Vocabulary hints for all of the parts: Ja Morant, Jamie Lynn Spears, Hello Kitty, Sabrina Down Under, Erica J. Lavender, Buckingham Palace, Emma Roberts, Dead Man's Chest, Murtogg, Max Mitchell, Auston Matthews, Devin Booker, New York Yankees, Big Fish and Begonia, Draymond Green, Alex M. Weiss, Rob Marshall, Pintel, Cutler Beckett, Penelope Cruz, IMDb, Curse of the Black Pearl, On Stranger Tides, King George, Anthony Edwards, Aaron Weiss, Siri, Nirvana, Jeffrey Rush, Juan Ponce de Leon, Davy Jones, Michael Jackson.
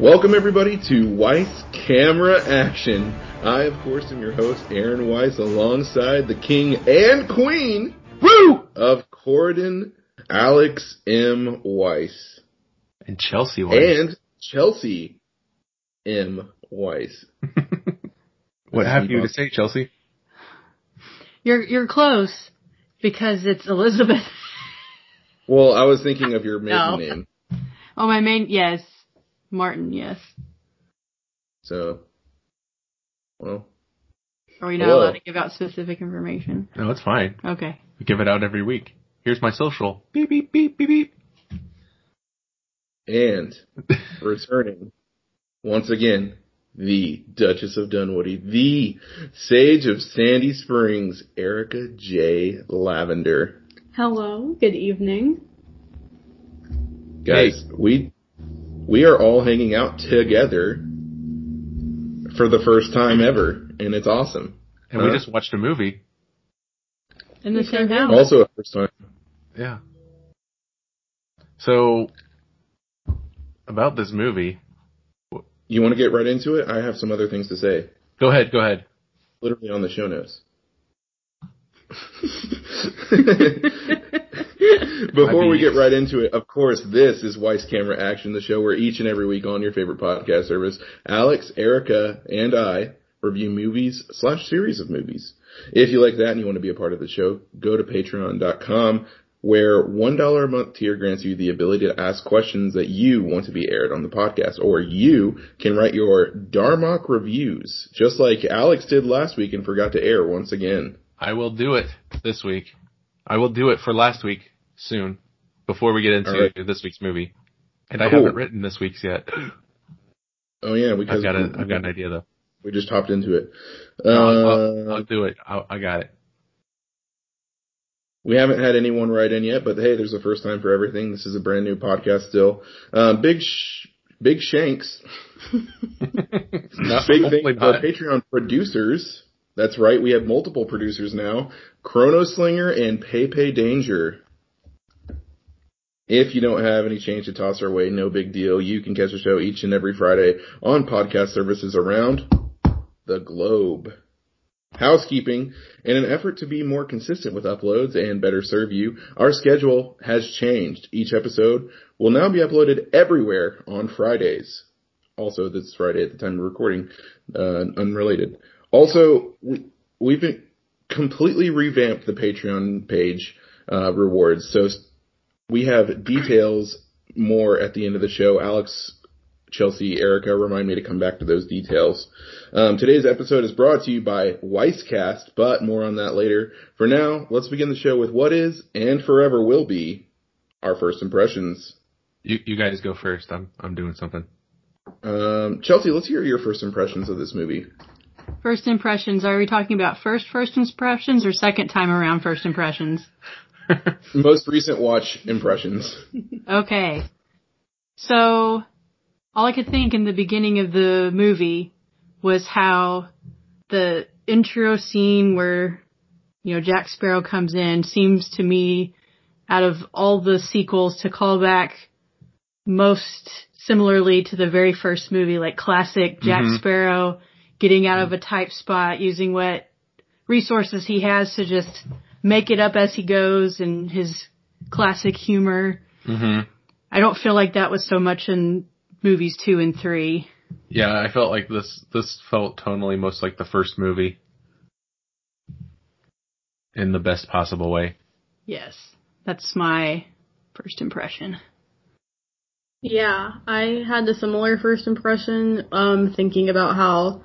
Welcome, everybody, to Weiss Camera Action. I, of course, am your host, Aaron Weiss, alongside the king and queen of Corridon, Alex M. Weiss. And Chelsea Weiss. And Chelsea M. Weiss. What have you to say, Chelsea? You're close, because it's Elizabeth. Well, I was thinking of your maiden name. Oh, my maiden, yes. Martin, yes. So, well. Are we not allowed to give out specific information? No, it's fine. Okay. We give it out every week. Here's my social. Beep, beep, beep, beep, beep. And returning, once again, the Duchess of Dunwoody, the Sage of Sandy Springs, Erica J. Lavender. Hello. Good evening. Guys, hey. We are all hanging out together for the first time ever, and it's awesome. And we just watched a movie. In the same house. Also a first time. Yeah. So, about this movie. You want to get right into it? I have some other things to say. Go ahead. Literally on the show notes. Before we get right into it, of course, this is Weiss Camera Action, the show where each and every week on your favorite podcast service, Alex, Erica, and I review movies/series of movies. If you like that and you want to be a part of the show, go to patreon.com, where $1 a month tier grants you the ability to ask questions that you want to be aired on the podcast, or you can write your Darmok reviews, just like Alex did last week and forgot to air once again. I will do it this week. I will do it for last week soon, before we get into this week's movie. And I haven't written this week's yet. Oh, yeah. I've got an idea, though. We just hopped into it. I'll do it. I got it. We haven't had anyone write in yet, but hey, there's a first time for everything. This is a brand new podcast still. Big Shanks. Big thing for Patreon producers. That's right. We have multiple producers now. Chronoslinger and Pepe Danger. If you don't have any change to toss our way, no big deal. You can catch the show each and every Friday on podcast services around the globe. Housekeeping. In an effort to be more consistent with uploads and better serve you, our schedule has changed. Each episode will now be uploaded everywhere on Fridays. Also, this Friday at the time of recording, unrelated. Also, we've been completely revamped the Patreon page rewards, so we have details more at the end of the show. Alex, Chelsea, Erica, remind me to come back to those details. Today's episode is brought to you by WeissCast, but more on that later. For now, let's begin the show with what is and forever will be our first impressions. You guys go first. I'm doing something. Chelsea, let's hear your first impressions of this movie. First impressions. Are we talking about first impressions or second time around first impressions? Most recent watch impressions. Okay. So, all I could think in the beginning of the movie was how the intro scene where, Jack Sparrow comes in seems to me, out of all the sequels, to call back most similarly to the very first movie, like classic Jack Sparrow getting out of a tight spot, using what resources he has to just make it up as he goes, and his classic humor. Mm-hmm. I don't feel like that was so much in movies 2 and 3. Yeah, I felt like this felt tonally most like the first movie. In the best possible way. Yes, that's my first impression. Yeah, I had a similar first impression, thinking about how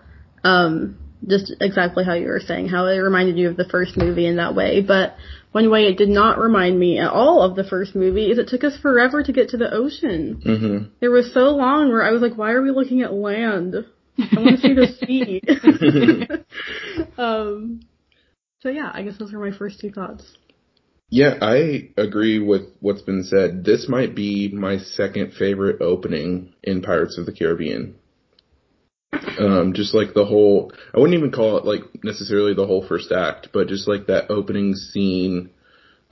just exactly how you were saying, how it reminded you of the first movie in that way. But one way it did not remind me at all of the first movie is it took us forever to get to the ocean. Mm-hmm. It was so long where I was like, why are we looking at land? I want to see the sea. So yeah, I guess those were my first two thoughts. Yeah, I agree with what's been said. This might be my second favorite opening in Pirates of the Caribbean. Just like the whole, I wouldn't even call it like necessarily the whole first act, but just like that opening scene,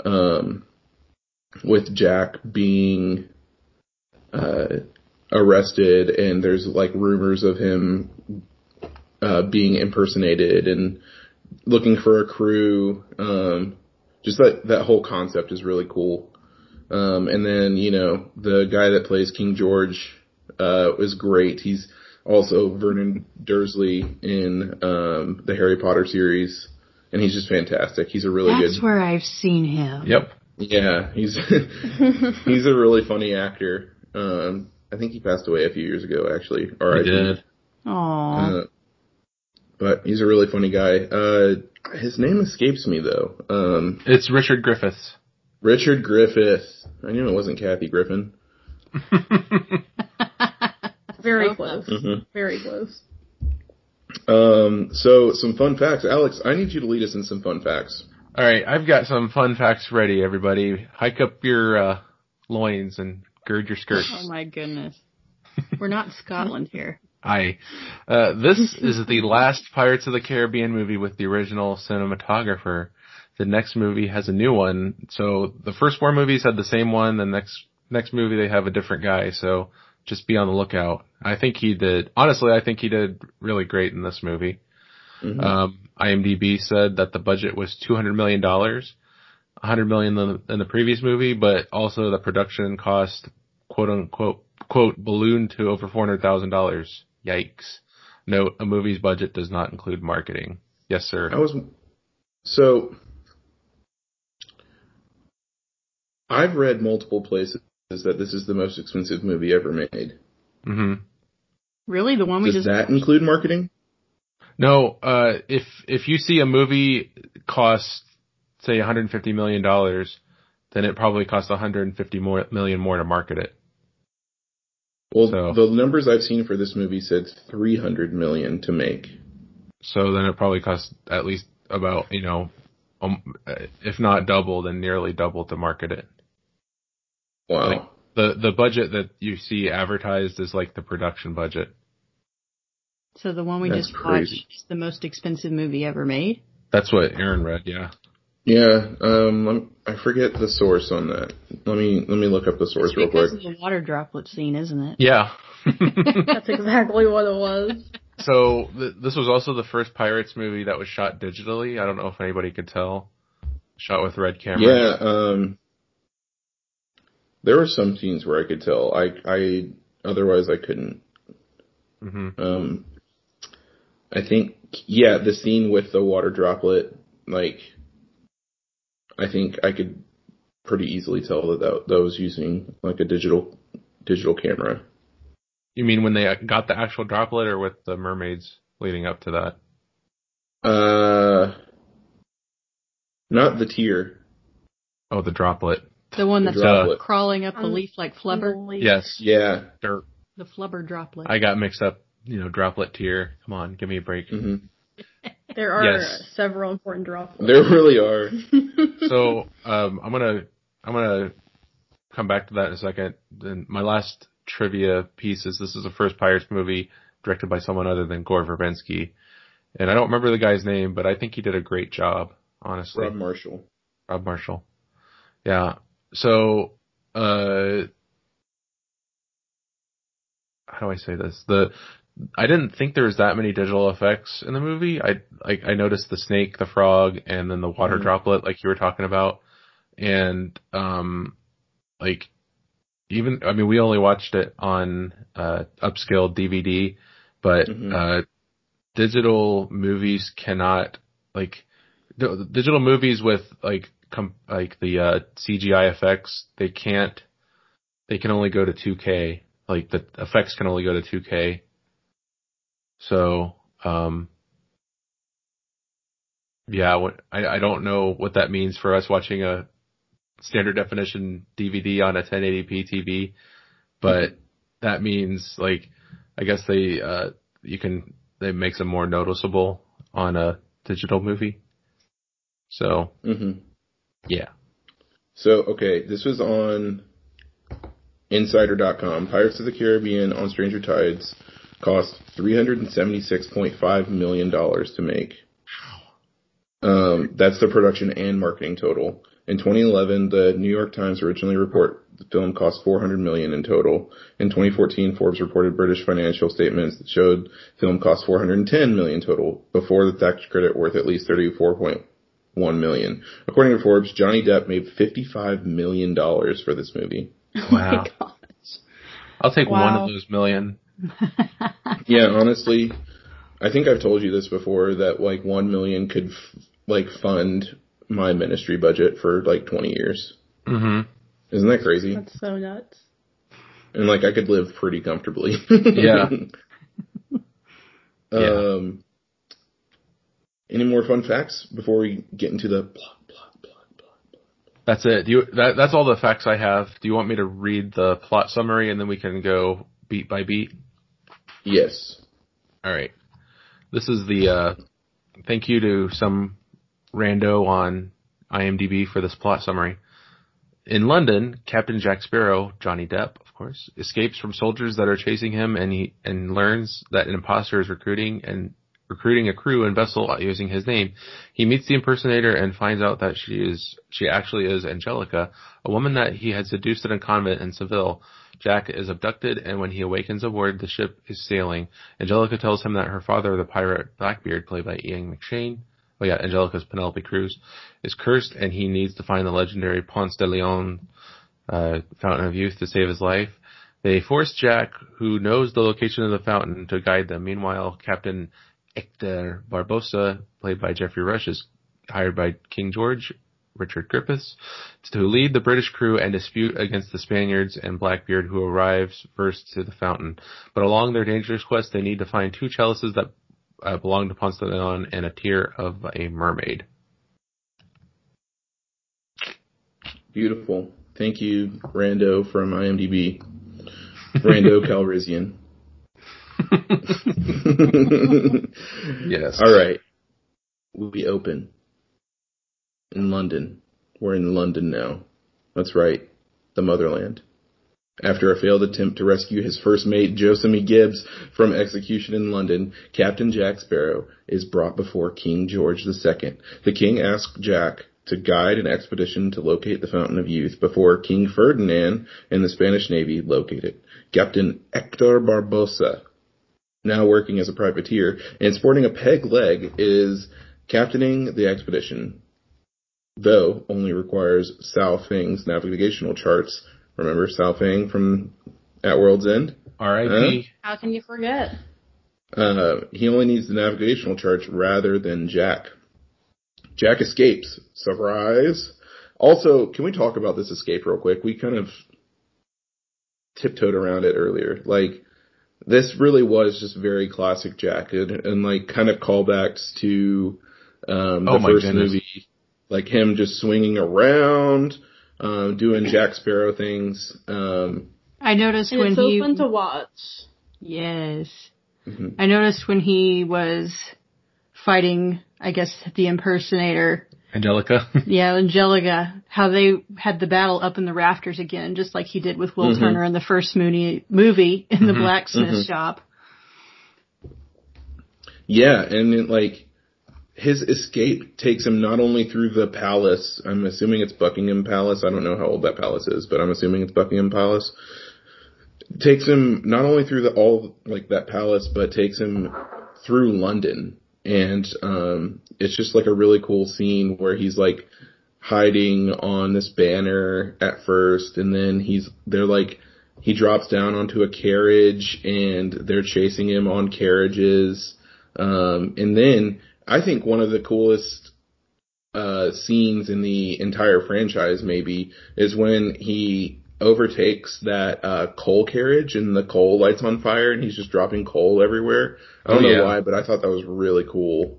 with Jack being, arrested, and there's like rumors of him being impersonated and looking for a crew. Just that whole concept is really cool. And then, you know, the guy that plays King George is great. He's also Vernon Dursley in the Harry Potter series, and he's just fantastic. He's a really That's where I've seen him. Yep. Yeah, he's a really funny actor. I think he passed away a few years ago, actually. He did. Aww. But he's a really funny guy. His name escapes me, though. It's Richard Griffiths. Richard Griffiths. I knew it wasn't Kathy Griffin. Very close. Mm-hmm. Very close. So, some fun facts. Alex, I need you to lead us in some fun facts. All right, I've got some fun facts ready, everybody. Hike up your loins and gird your skirts. Oh, my goodness. We're not in Scotland here. Aye. This is the last Pirates of the Caribbean movie with the original cinematographer. The next movie has a new one. So the first four movies had the same one. The next movie, they have a different guy. So just be on the lookout. I think he did. Honestly, I think he did really great in this movie. Mm-hmm. IMDb said that the budget was $200 million, $100 million in the previous movie, but also the production cost, quote, ballooned to over $400,000. Yikes. Note, a movie's budget does not include marketing. Yes, sir. I've read multiple places that this is the most expensive movie ever made. Mm-hmm. Really? The one we just... Does that include marketing? No, if you see a movie cost, say, $150 million, then it probably costs $150 million more to market it. Well, The numbers I've seen for this movie said $300 million to make. So then it probably costs at least about, you know, if not double, then nearly double to market it. Wow. Like the budget that you see advertised is like the production budget. So the one we just watched is the most expensive movie ever made? That's what Aaron read, yeah. Yeah, I forget the source on that. Let me look up the source real quick. It's the water droplet scene, isn't it? Yeah. That's exactly what it was. So this was also the first Pirates movie that was shot digitally. I don't know if anybody could tell. Shot with red cameras. Yeah, there were some scenes where I could tell. I otherwise I couldn't. Mm-hmm. I think, yeah, the scene with the water droplet, like, I think I could pretty easily tell that was using, like, a digital camera. You mean when they got the actual droplet or with the mermaids leading up to that? Not the tear. Oh, the droplet. The one that's crawling up the leaf like flubber? Yes. Yeah. Dirt. The flubber droplet. I got mixed up. You know, droplet tier. Come on, give me a break. Mm-hmm. There are several important droplets. There really are. So I'm gonna come back to that in a second. And my last trivia piece is this is the first Pirates movie directed by someone other than Gore Verbinski, and I don't remember the guy's name, but I think he did a great job. Honestly, Rob Marshall. Yeah. So. How do I say this? I didn't think there was that many digital effects in the movie. I noticed the snake, the frog, and then the water droplet, like you were talking about. And we only watched it on upscale DVD, but digital movies cannot digital movies with the CGI effects. They can only go to 2K. Like, the effects can only go to 2K. So, I don't know what that means for us watching a standard definition DVD on a 1080p TV, but that means, like, I guess they make them more noticeable on a digital movie. So, yeah. So, okay, this was on... Insider.com, Pirates of the Caribbean on Stranger Tides cost $376.5 million to make. That's the production and marketing total. In 2011, the New York Times originally reported the film cost $400 million in total. In 2014, Forbes reported British financial statements that showed the film cost $410 million total, before the tax credit worth at least $34.1 million. According to Forbes, Johnny Depp made $55 million for this movie. Wow. Oh my gosh. I'll take one of those million. Yeah, honestly, I think I've told you this before, that like 1 million could fund my ministry budget for like 20 years. Mm-hmm. Isn't that crazy? That's so nuts. And like I could live pretty comfortably. Yeah. Any more fun facts before we get into the plot? That's it. That's all the facts I have. Do you want me to read the plot summary and then we can go beat by beat? Yes. All right. This is the thank you to some rando on IMDb for this plot summary. In London, Captain Jack Sparrow, Johnny Depp, of course, escapes from soldiers that are chasing him, and he learns that an imposter is recruiting a crew and vessel using his name. He meets the impersonator and finds out that she actually is Angelica, a woman that he had seduced in a convent in Seville. Jack is abducted, and when he awakens aboard, the ship is sailing. Angelica tells him that her father, the pirate Blackbeard, played by Ian McShane, Angelica's Penelope Cruz, is cursed, and he needs to find the legendary Ponce de Leon, Fountain of Youth, to save his life. They force Jack, who knows the location of the fountain, to guide them. Meanwhile, Captain Hector Barbossa, played by Jeffrey Rush, is hired by King George, Richard Griffiths, to lead the British crew and dispute against the Spaniards and Blackbeard, who arrives first to the fountain. But along their dangerous quest, they need to find two chalices that belong to Ponce de Leon and a tear of a mermaid. Beautiful. Thank you, Rando from IMDb. Rando Calrissian. Yes. All right. We open in London. We're in London now. That's right. The motherland. After a failed attempt to rescue his first mate, Joshamee Gibbs, from execution in London, Captain Jack Sparrow is brought before King George II. The king asks Jack to guide an expedition to locate the Fountain of Youth before King Ferdinand and the Spanish Navy locate it. Captain Hector Barbossa, now working as a privateer and sporting a peg leg, is captaining the expedition, though only requires Sal Fing's navigational charts. Remember Sal Fing from At World's End? R.I.P. How can you forget? He only needs the navigational charts rather than Jack. Jack escapes. Surprise. Also, can we talk about this escape real quick? We kind of tiptoed around it earlier. Like, this really was just very classic Jack and like, kind of callbacks to the first movie. Like, him just swinging around. Doing Jack Sparrow things. I noticed when it's so fun to watch. Yes. Mm-hmm. I noticed when he was fighting, I guess, the impersonator. Angelica. Yeah, Angelica. How they had the battle up in the rafters again, just like he did with Will Turner in the first movie in the blacksmith shop. Yeah, and it, like, his escape takes him not only through the palace, I'm assuming it's Buckingham Palace, I don't know how old that palace is, but I'm assuming it's Buckingham Palace, takes him not only through that palace, but takes him through London. And it's just like a really cool scene where he's like hiding on this banner at first, and then he drops down onto a carriage and they're chasing him on carriages. And then I think one of the coolest scenes in the entire franchise, maybe, is when he overtakes that coal carriage and the coal lights on fire and he's just dropping coal everywhere. I don't know why, but I thought that was really cool.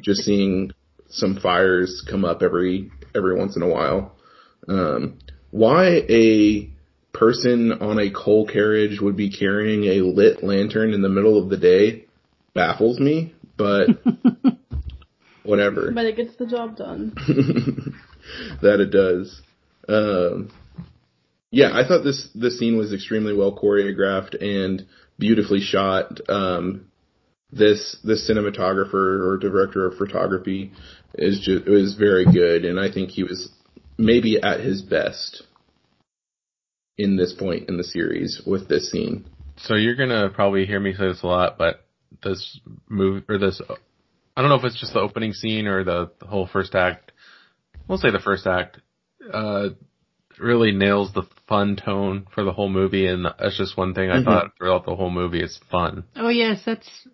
Just seeing some fires come up every once in a while. Why a person on a coal carriage would be carrying a lit lantern in the middle of the day baffles me. But whatever. But it gets the job done. That it does. I thought this scene was extremely well choreographed and beautifully shot. This cinematographer or director of photography is very good, and I think he was maybe at his best in this point in the series with this scene. So you're going to probably hear me say this a lot, but this movie, or this, I don't know if it's just the opening scene or the whole first act. We'll say the first act really nails the fun tone for the whole movie, and that's just one thing I thought throughout the whole movie is fun. Oh yes,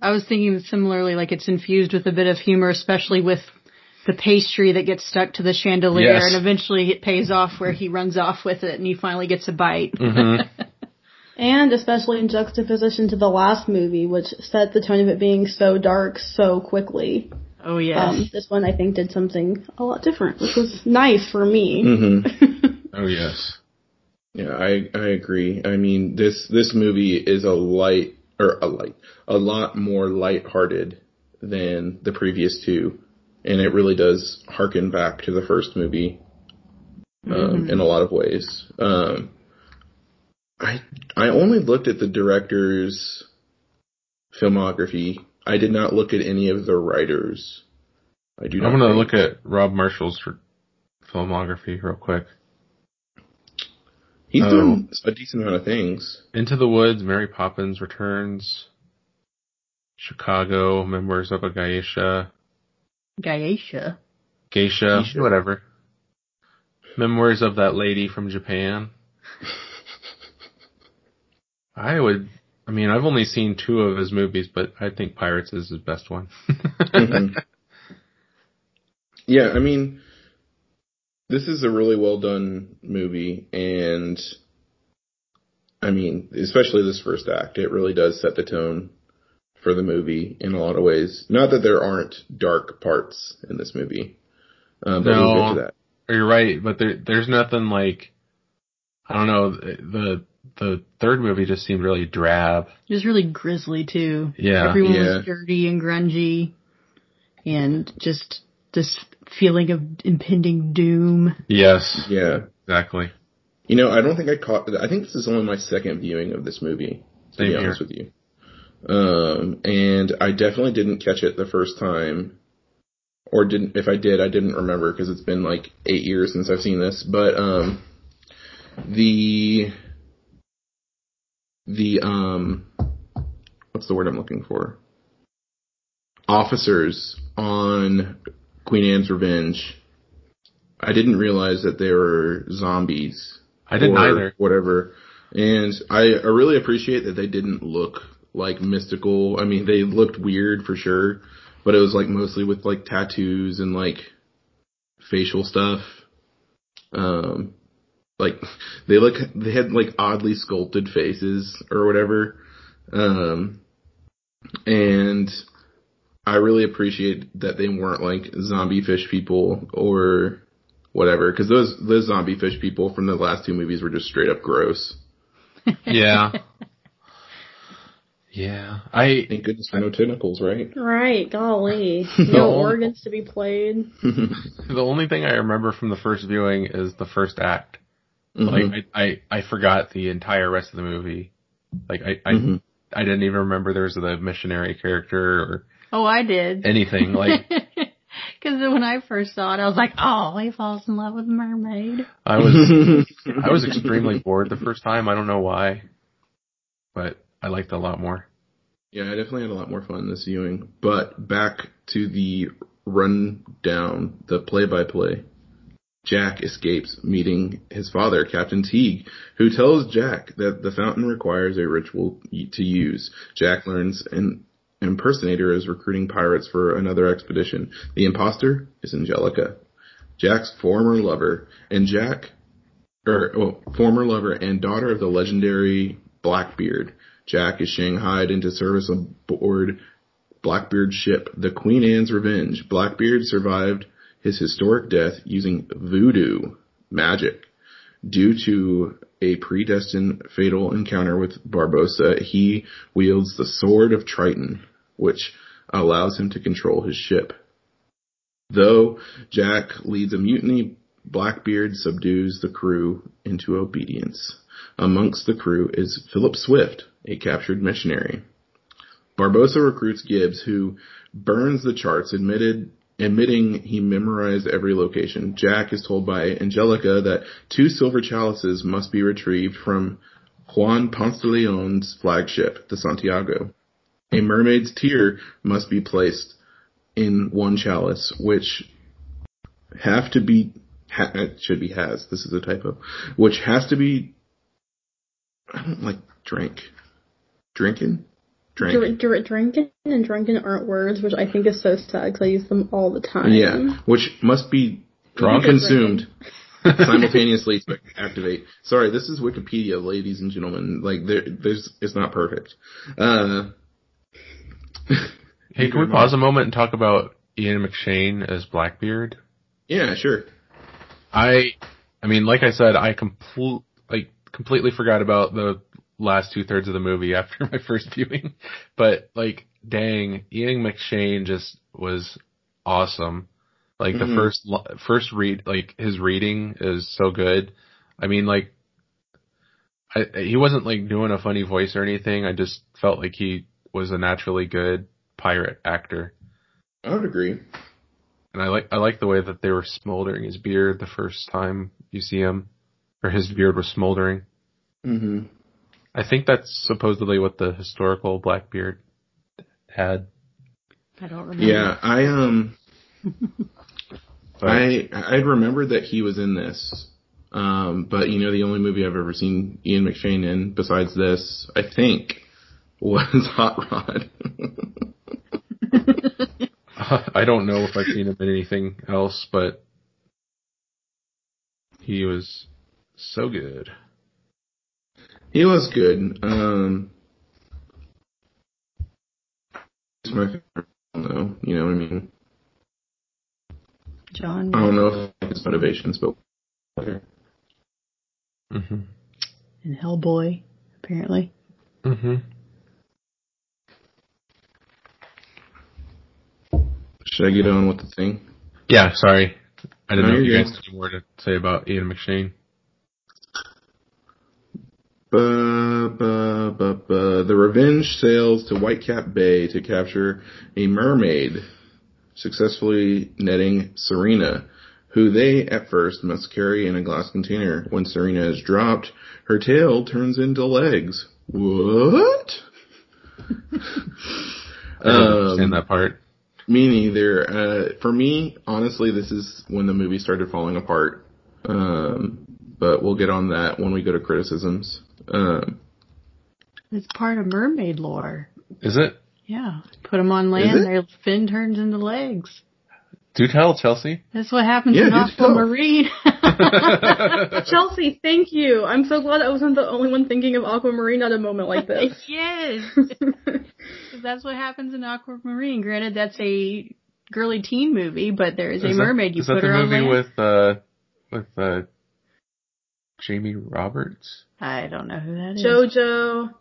I was thinking similarly, like it's infused with a bit of humor, especially with the pastry that gets stuck to the chandelier, yes. And eventually it pays off where he runs off with it and he finally gets a bite. Mm-hmm. And especially in juxtaposition to the last movie, which set the tone of it being so dark so quickly. Oh, yes. This one, I think, did something a lot different, which was nice for me. Mm-hmm. Oh, yes. Yeah, I agree. I mean, this movie is a lot more lighthearted than the previous two. And it really does harken back to the first movie in a lot of ways. I only looked at the director's filmography. I did not look at any of the writers. I'm going to look at Rob Marshall's filmography real quick. He's done a decent amount of things. Into the Woods, Mary Poppins Returns, Chicago, Memoirs of a Geisha, whatever. Memoirs of that Lady from Japan. I've only seen two of his movies, but I think Pirates is his best one. Mm-hmm. Yeah, I mean, this is a really well done movie, and I mean, especially this first act, it really does set the tone for the movie in a lot of ways. Not that there aren't dark parts in this movie. But no, we'll get to that. You're right, but there's nothing like, I don't know, the third movie just seemed really drab. It was really grisly too. Yeah. Everyone was dirty and grungy and just this feeling of impending doom. Yes. Yeah. Exactly. You know, I think this is only my second viewing of this movie, to be honest with you. And I definitely didn't catch it the first time, or didn't, if I did, I didn't remember because it's been like 8 years since I've seen this, but, what's the word I'm looking for? Officers on Queen Anne's Revenge. I didn't realize that they were zombies. I didn't either. Whatever. And I really appreciate that they didn't look like mystical. I mean, they looked weird for sure, but it was like mostly with like tattoos and like facial stuff. Like they had like oddly sculpted faces or whatever. And I really appreciate that they weren't like zombie fish people or whatever, because those zombie fish people from the last two movies were just straight up gross. Yeah. Yeah, thank goodness for no tentacles, right? Right, golly. No organs to be played. The only thing I remember from the first viewing is the first act. Mm-hmm. Like I forgot the entire rest of the movie. Like I didn't even remember there was the missionary character or I did anything like. Because when I first saw it, I was like, "Oh, he falls in love with a mermaid." I was extremely bored the first time. I don't know why, but I liked it a lot more. Yeah, I definitely had a lot more fun this viewing. But back to the rundown, the play-by-play. Jack escapes meeting his father, Captain Teague, who tells Jack that the fountain requires a ritual to use. Jack learns an impersonator is recruiting pirates for another expedition. The imposter is Angelica, Jack's former lover and daughter of the legendary Blackbeard. Jack is shanghaied into service aboard Blackbeard's ship, the Queen Anne's Revenge. Blackbeard survived his historic death using voodoo magic. Due to a predestined fatal encounter with Barbossa, he wields the Sword of Triton, which allows him to control his ship. Though Jack leads a mutiny, Blackbeard subdues the crew into obedience. Amongst the crew is Philip Swift, a captured missionary. Barbossa recruits Gibbs, who burns the charts admitted Admitting he memorized every location, Jack is told by Angelica that 2 silver chalices must be retrieved from Juan Ponce de Leon's flagship, the Santiago. A mermaid's tear must be placed in 1 chalice, which have to be, it should be has, this is a typo, which has to be, I don't like drink. Drinking? Drinking. Drinking and drunken aren't words, which I think is so sad because I use them all the time. Yeah, which must be drunk consumed simultaneously to activate. Sorry, this is Wikipedia, ladies and gentlemen. Like, it's not perfect. Hey, can we pause a moment and talk about Ian McShane as Blackbeard? Yeah, sure. I mean, like I said, I completely forgot about the last 2/3 of the movie after my first viewing, but like, dang, Ian McShane just was awesome. Like the first read, like his reading is so good. I mean, like he wasn't like doing a funny voice or anything. I just felt like he was a naturally good pirate actor. I would agree. And I like the way that they were smoldering his beard the first time you see him, or his beard was smoldering. Mm-hmm. I think that's supposedly what the historical Blackbeard had. I don't remember. Yeah, I remembered that he was in this. But you know, the only movie I've ever seen Ian McShane in besides this, I think, was Hot Rod. I don't know if I've seen him in anything else, but he was so good. He was good. He's my favorite, though. You know what I mean? John. I don't know if his motivations, but whatever. Mm-hmm. And Hellboy, apparently. Mm-hmm. Should I get on with the thing? Yeah, sorry. I didn't know if you guys had any more to say about Ian McShane. The Revenge sails to Whitecap Bay to capture a mermaid, successfully netting Syrena, who they at first must carry in a glass container. When Syrena is dropped, her tail turns into legs. What? I don't understand that part. Me neither. For me, honestly, this is when the movie started falling apart. But we'll get on that when we go to criticisms. It's part of mermaid lore. Is it? Yeah. Put them on land, their fin turns into legs. Do tell, Chelsea. That's what happens in Aquamarine. Chelsea, thank you. I'm so glad I wasn't the only one thinking of Aquamarine at a moment like this. Yes. That's what happens in Aquamarine. Granted, that's a girly teen movie, but there is a mermaid. You put her on land. Is that the movie with Jamie Roberts? I don't know who that is. JoJo.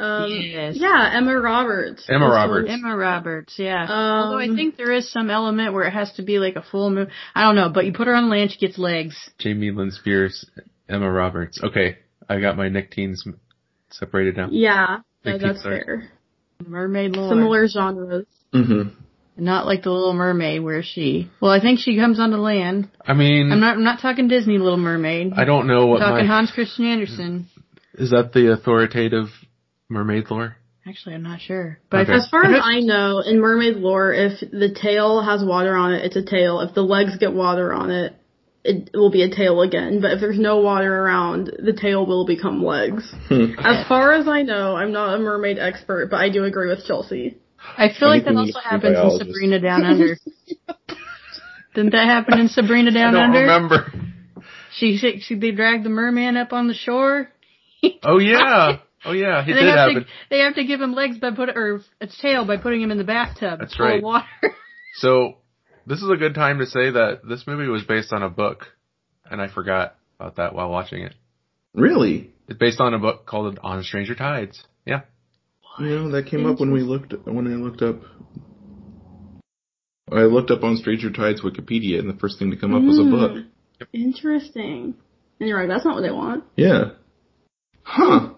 Yes. Yeah, Emma Roberts, yeah. Although I think there is some element where it has to be like a full moon. I don't know, but you put her on land, she gets legs. Jamie Lynn Spears, Emma Roberts. Okay, I got my Nick-teens separated now. Yeah, that's fair. Mermaid lore. Similar genres. Mm-hmm. Not like the Little Mermaid where she... Well, I think she comes onto land. I mean... I'm not talking Disney Little Mermaid. I don't know what I'm talking Hans Christian Andersen. Is that the authoritative mermaid lore? Actually, I'm not sure. But okay. As far as I know, in mermaid lore, if the tail has water on it, it's a tail. If the legs get water on it, it will be a tail again. But if there's no water around, the tail will become legs. As far as I know, I'm not a mermaid expert, but I do agree with Chelsea. I feel like that also happens in Sabrina Down Under. Didn't that happen in Sabrina Down Under? I don't remember. They dragged the merman up on the shore. Oh yeah, it did happen. They have to give him legs its tail by putting him in the bathtub. That's right. Full of water. So this is a good time to say that this movie was based on a book, and I forgot about that while watching it. Really? It's based on a book called On Stranger Tides. Yeah. You know, that came up when I looked up. I looked up on Stranger Tides Wikipedia, and the first thing to come up was a book. Interesting. And you're like, that's not what they want. Yeah. Huh.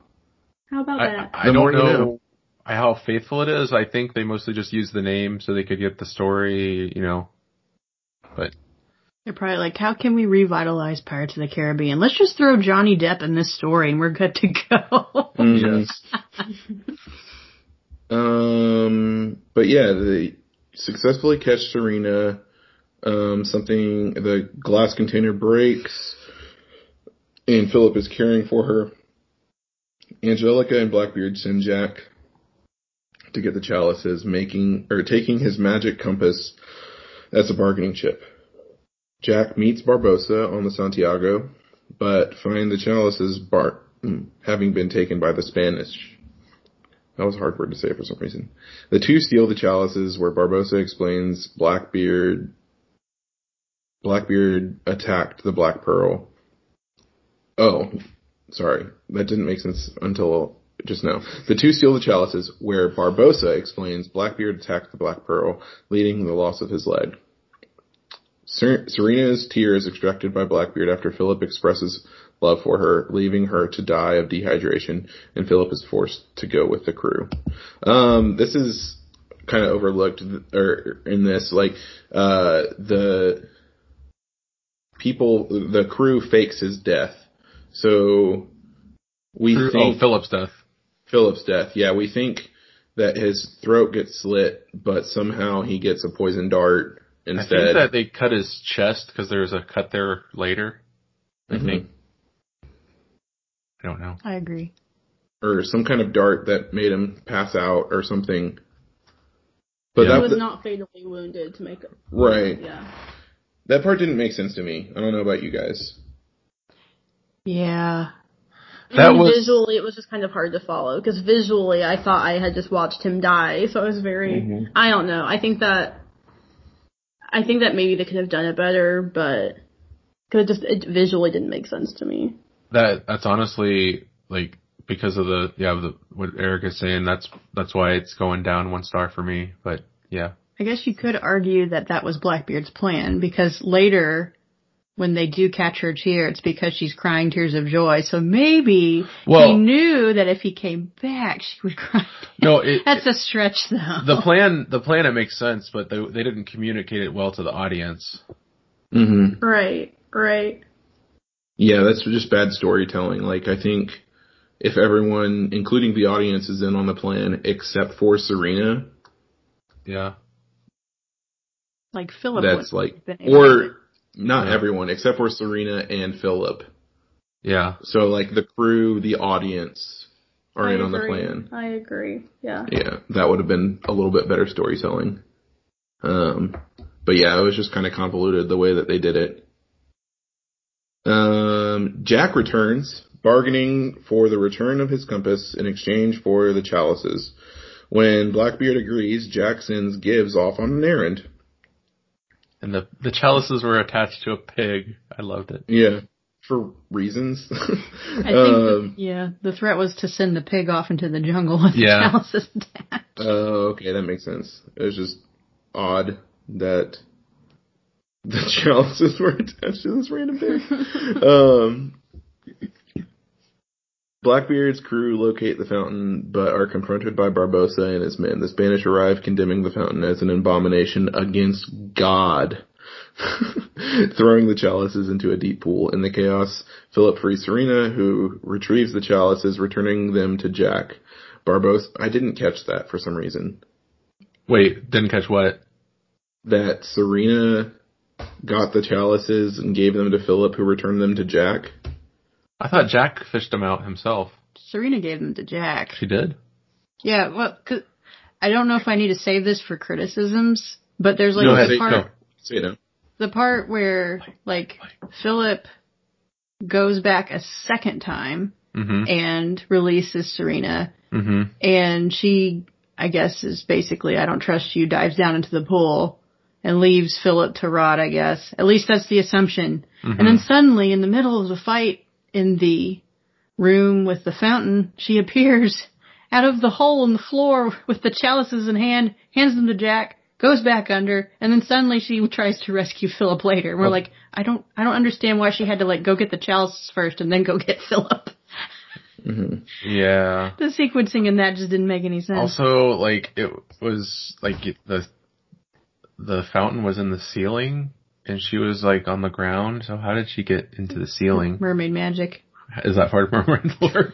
How about that? I don't know how faithful it is. I think they mostly just used the name so they could get the story, you know, But they're probably like, how can we revitalize Pirates of the Caribbean? Let's just throw Johnny Depp in this story and we're good to go. Yes. But yeah, they successfully catch Syrena. The glass container breaks and Philip is caring for her. Angelica and Blackbeard send Jack to get the chalices, taking his magic compass as a bargaining chip. Jack meets Barbossa on the Santiago, but find the chalices having been taken by the Spanish. That was a hard word to say for some reason. The two steal the chalices, where Barbossa explains Blackbeard attacked the Black Pearl. Oh, sorry. That didn't make sense until just now. The two steal the chalices, where Barbossa explains Blackbeard attacked the Black Pearl, leading to the loss of his leg. Serena's tear is extracted by Blackbeard after Philip expresses love for her, leaving her to die of dehydration, and Philip is forced to go with the crew. This is kind of overlooked, or in this, the crew fakes his death. So we think Philip's death. Yeah, we think that his throat gets slit, but somehow he gets a poison dart instead. I think that they cut his chest because there's a cut there later. I think. I don't know. I agree. Or some kind of dart that made him pass out or something. But yeah, he was not fatally wounded to make it. Right. Yeah. That part didn't make sense to me. I don't know about you guys. Yeah. Visually, it was just kind of hard to follow, because visually I thought I had just watched him die, so it was very, I don't know. I think that maybe they could have done it better, but it visually didn't make sense to me. That's honestly, because of what Erica's saying, that's why it's going down one star for me, but yeah. I guess you could argue that was Blackbeard's plan, because later, when they do catch her tear, it's because she's crying tears of joy. So maybe he knew that if he came back, she would cry. No, that's a stretch, though. The plan, it makes sense, but they didn't communicate it well to the audience. Mm-hmm. Right. Yeah, that's just bad storytelling. I think if everyone, including the audience, is in on the plan except for Syrena. Yeah. Philip. That's everyone except for Syrena and Philip. Yeah. So the crew, the audience are in on the plan. I agree. Yeah. Yeah, that would have been a little bit better storytelling. But yeah, it was just kind of convoluted the way that they did it. Jack returns, bargaining for the return of his compass in exchange for the chalices. When Blackbeard agrees, Jack sends Gibbs off on an errand. And the chalices were attached to a pig. I loved it. Yeah, for reasons. I think the threat was to send the pig off into the jungle with the chalices attached. Oh, okay, that makes sense. It was just odd that the chalices were attached to this random thing. Blackbeard's crew locate the fountain, but are confronted by Barbossa and his men. The Spanish arrive, condemning the fountain as an abomination against God, throwing the chalices into a deep pool. In the chaos, Philip frees Syrena, who retrieves the chalices, returning them to Jack. Barbossa, I didn't catch that for some reason. Wait, didn't catch what? That Syrena got the chalices and gave them to Philip, who returned them to Jack. I thought Jack fished them out himself. Syrena gave them to Jack. She did? Yeah, well, cause I don't know if I need to save this for criticisms, but there's the part where Philip goes back a second time and releases Syrena, and she, I guess, is basically, I don't trust you, dives down into the pool and leaves Philip to rot, I guess. At least that's the assumption. And then suddenly, in the middle of the fight in the room with the fountain, she appears out of the hole in the floor with the chalices in hand, hands them to Jack, goes back under, and then suddenly she tries to rescue Philip later. And we're I don't understand why she had to go get the chalices first and then go get Philip. Yeah. The sequencing in that just didn't make any sense. Also, it was the fountain was in the ceiling, and she was like on the ground. So how did she get into the ceiling? Mermaid magic. Is that part of mermaid lore?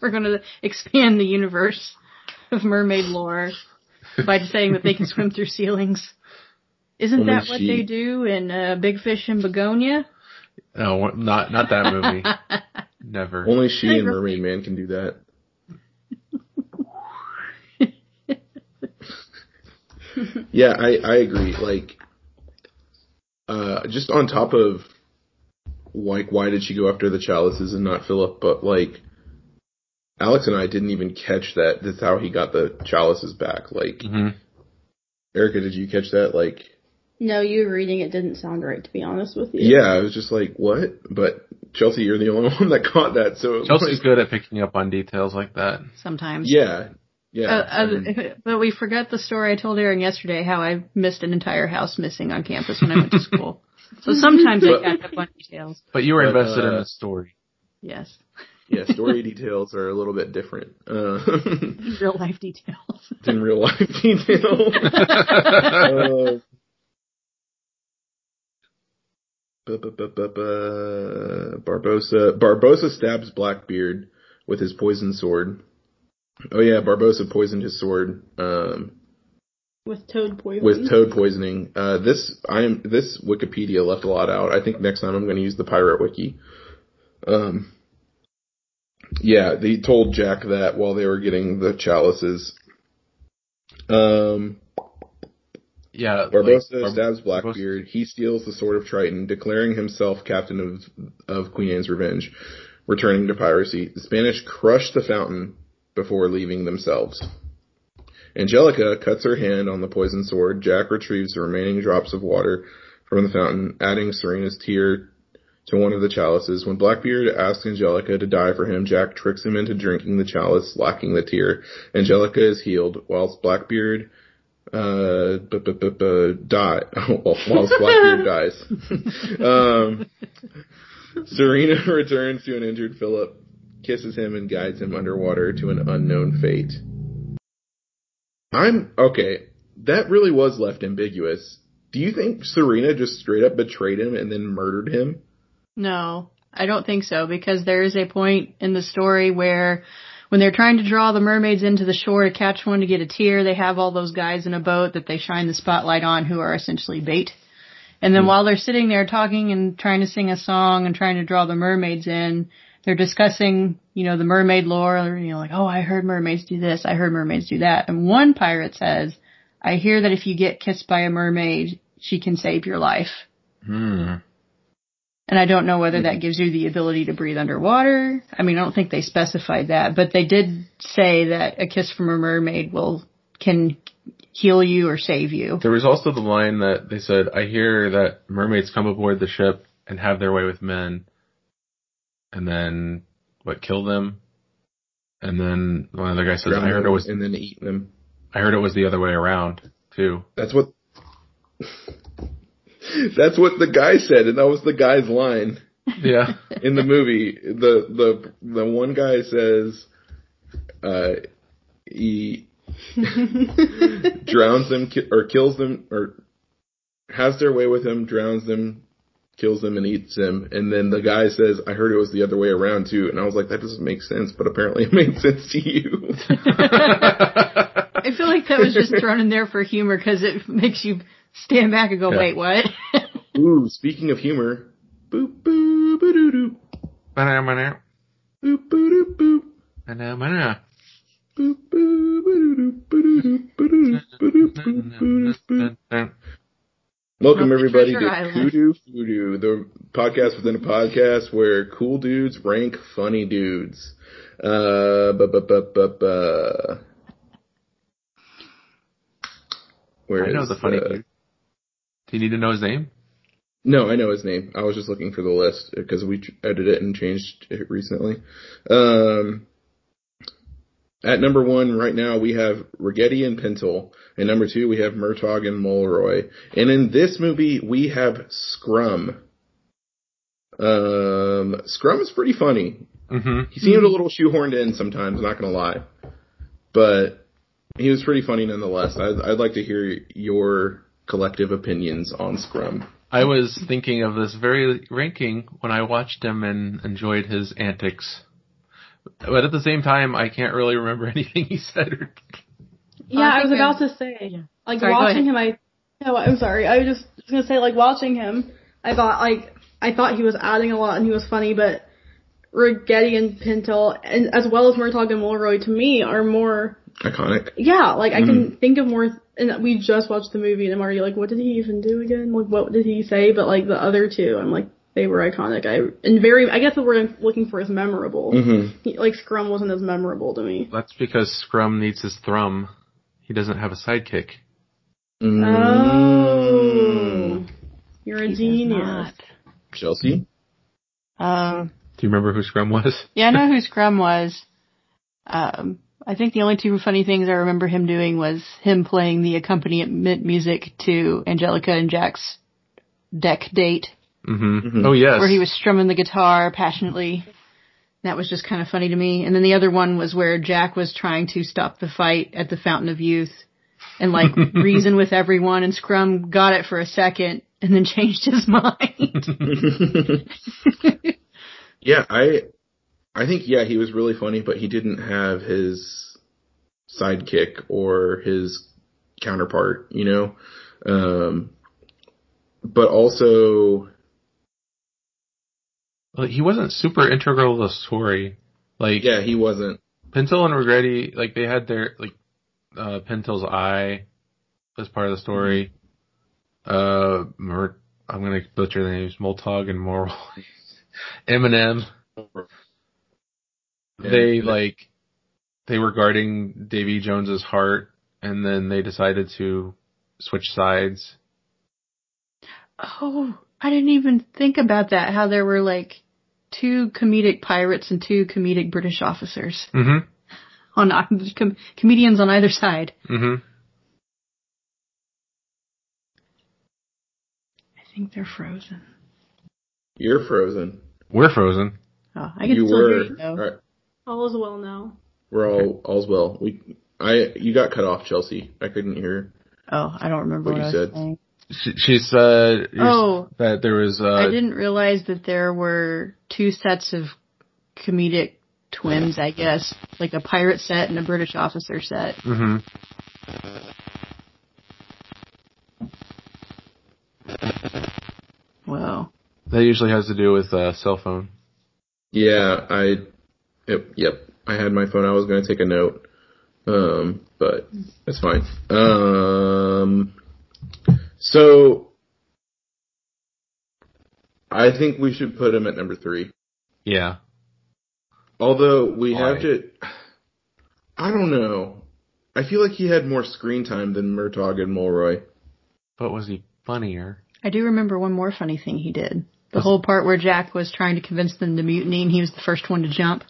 We're going to expand the universe of mermaid lore by saying that they can swim through ceilings. Isn't that what they do in Big Fish and Begonia? No, not that movie. Never. Only she and Mermaid Man can do that. Yeah, I agree. Like, just on top of, like, why did she go after the chalices and not Philip? But, like, Alex and I didn't even catch that. That's how he got the chalices back. Like, mm-hmm. Erica, did you catch that? Like, no, you reading it didn't sound right, to be honest with you. Yeah, I was just like, what? But Chelsea, you're the only one that caught that. So Chelsea's good at picking up on details like that. Sometimes. Yeah. But we forgot the story I told Aaron yesterday, how I missed an entire house missing on campus when I went to school. So sometimes I got up on details. But you were invested in the story. Yes. Yeah, story details are a little bit different. Real-life details. Than real-life details. Barbossa stabs Blackbeard with his poison sword. Oh yeah, Barbossa poisoned his sword. With toad poisoning. This Wikipedia left a lot out. I think next time I'm going to use the pirate wiki. Yeah, they told Jack that while they were getting the chalices. Yeah, Barbossa stabs Blackbeard. He steals the Sword of Triton, declaring himself captain of Queen Anne's Revenge, returning to piracy. The Spanish crush the fountain before leaving themselves. Angelica cuts her hand on the poison sword. Jack retrieves the remaining drops of water from the fountain, adding Serena's tear to one of the chalices. When Blackbeard asks Angelica to die for him, Jack tricks him into drinking the chalice, lacking the tear. Angelica is healed, whilst Blackbeard... Blackbeard dies. Syrena returns to an injured Philip, kisses him, and guides him underwater to an unknown fate. That really was left ambiguous. Do you think Syrena just straight up betrayed him and then murdered him? No, I don't think so, because there is a point in the story where when they're trying to draw the mermaids into the shore to catch one to get a tear, they have all those guys in a boat that they shine the spotlight on who are essentially bait. And then while they're sitting there talking and trying to sing a song and trying to draw the mermaids in, they're discussing, the mermaid lore, like, oh, I heard mermaids do this, I heard mermaids do that. And one pirate says, I hear that if you get kissed by a mermaid, she can save your life. Hmm. And I don't know whether that gives you the ability to breathe underwater. I mean, I don't think they specified that, but they did say that a kiss from a mermaid can heal you or save you. There was also the line that they said, I hear that mermaids come aboard the ship and have their way with men. And then, kill them? And then one other guy says, and then eat them. I heard it was the other way around, too. That's what the guy said, and that was the guy's line. Yeah. In the movie, the one guy says, he drowns them, or kills them, or has their way with him, drowns them, kills them, and eats them. And then the guy says, I heard it was the other way around, too. And I was like, that doesn't make sense, but apparently it made sense to you. I feel like that was just thrown in there for humor, because it makes you... stand back and go, wait, what? Ooh, speaking of humor. Boop, boop, doo doo. Ba-da-ba-da. Boop, boop, boop. Ba-da-ba-da. Boop, boop, doo doo, doo doo, doo doo. Welcome, everybody, to Kudu Voodoo, the podcast within a podcast where cool dudes rank funny dudes. I know the funny dude. Do you need to know his name? No, I know his name. I was just looking for the list because we edited it and changed it recently. At number 1 right now, we have Ragetti and Pintel. And number 2, we have Murtogg and Mulroy. And in this movie, we have Scrum. Scrum is pretty funny. Mm-hmm. He seemed a little shoehorned in sometimes, not going to lie. But he was pretty funny nonetheless. I'd like to hear your collective opinions on Scrum. I was thinking of this very ranking when I watched him and enjoyed his antics. But at the same time, I can't really remember anything he said. I thought he was adding a lot and he was funny, but Ragetti and Pintel, and as well as Murtogg and Mulroy, to me, are more iconic. Yeah, I can think of more, and we just watched the movie, and I'm already like, what did he even do again? Like, what did he say? But like the other two, I'm like, they were iconic. I guess the word I'm looking for is memorable. Mm-hmm. Scrum wasn't as memorable to me. That's because Scrum needs his thrum. He doesn't have a sidekick. Oh. You're a genius. Chelsea? Do you remember who Scrum was? Yeah, I know who Scrum was. I think the only two funny things I remember him doing was him playing the accompaniment music to Angelica and Jack's deck date. Mm-hmm. Mm-hmm. Oh, yes. Where he was strumming the guitar passionately. That was just kind of funny to me. And then the other one was where Jack was trying to stop the fight at the Fountain of Youth and, reason with everyone. And Scrum got it for a second and then changed his mind. Yeah, I think, he was really funny, but he didn't have his sidekick or his counterpart, but also... he wasn't super integral to the story. Yeah, he wasn't. Pintel and Ragetti, they had their, Pintel's eye as part of the story. I'm going to butcher the names, Murtogg and Mulroy. Eminem. They were guarding Davy Jones's heart, and then they decided to switch sides. Oh, I didn't even think about that, how there were, two comedic pirates and two comedic British officers. Mm-hmm. On comedians on either side. Mm-hmm. I think they're frozen. You're frozen. We're frozen. Oh, I can still hear you, though. Right. All is well now. We're all okay. All's well. You got cut off, Chelsea. I couldn't hear. Oh, I don't remember what you said. Saying. She said that there was... I didn't realize that there were two sets of comedic twins, I guess. A pirate set and a British officer set. Mm-hmm. Wow. That usually has to do with cell phone. Yeah, I had my phone. I was going to take a note, but that's fine. So, I think we should put him at number 3. Yeah. Although, I don't know. I feel like he had more screen time than Murtogg and Mulroy. But was he funnier? I do remember one more funny thing he did. The whole part where Jack was trying to convince them to mutiny, and he was the first one to jump.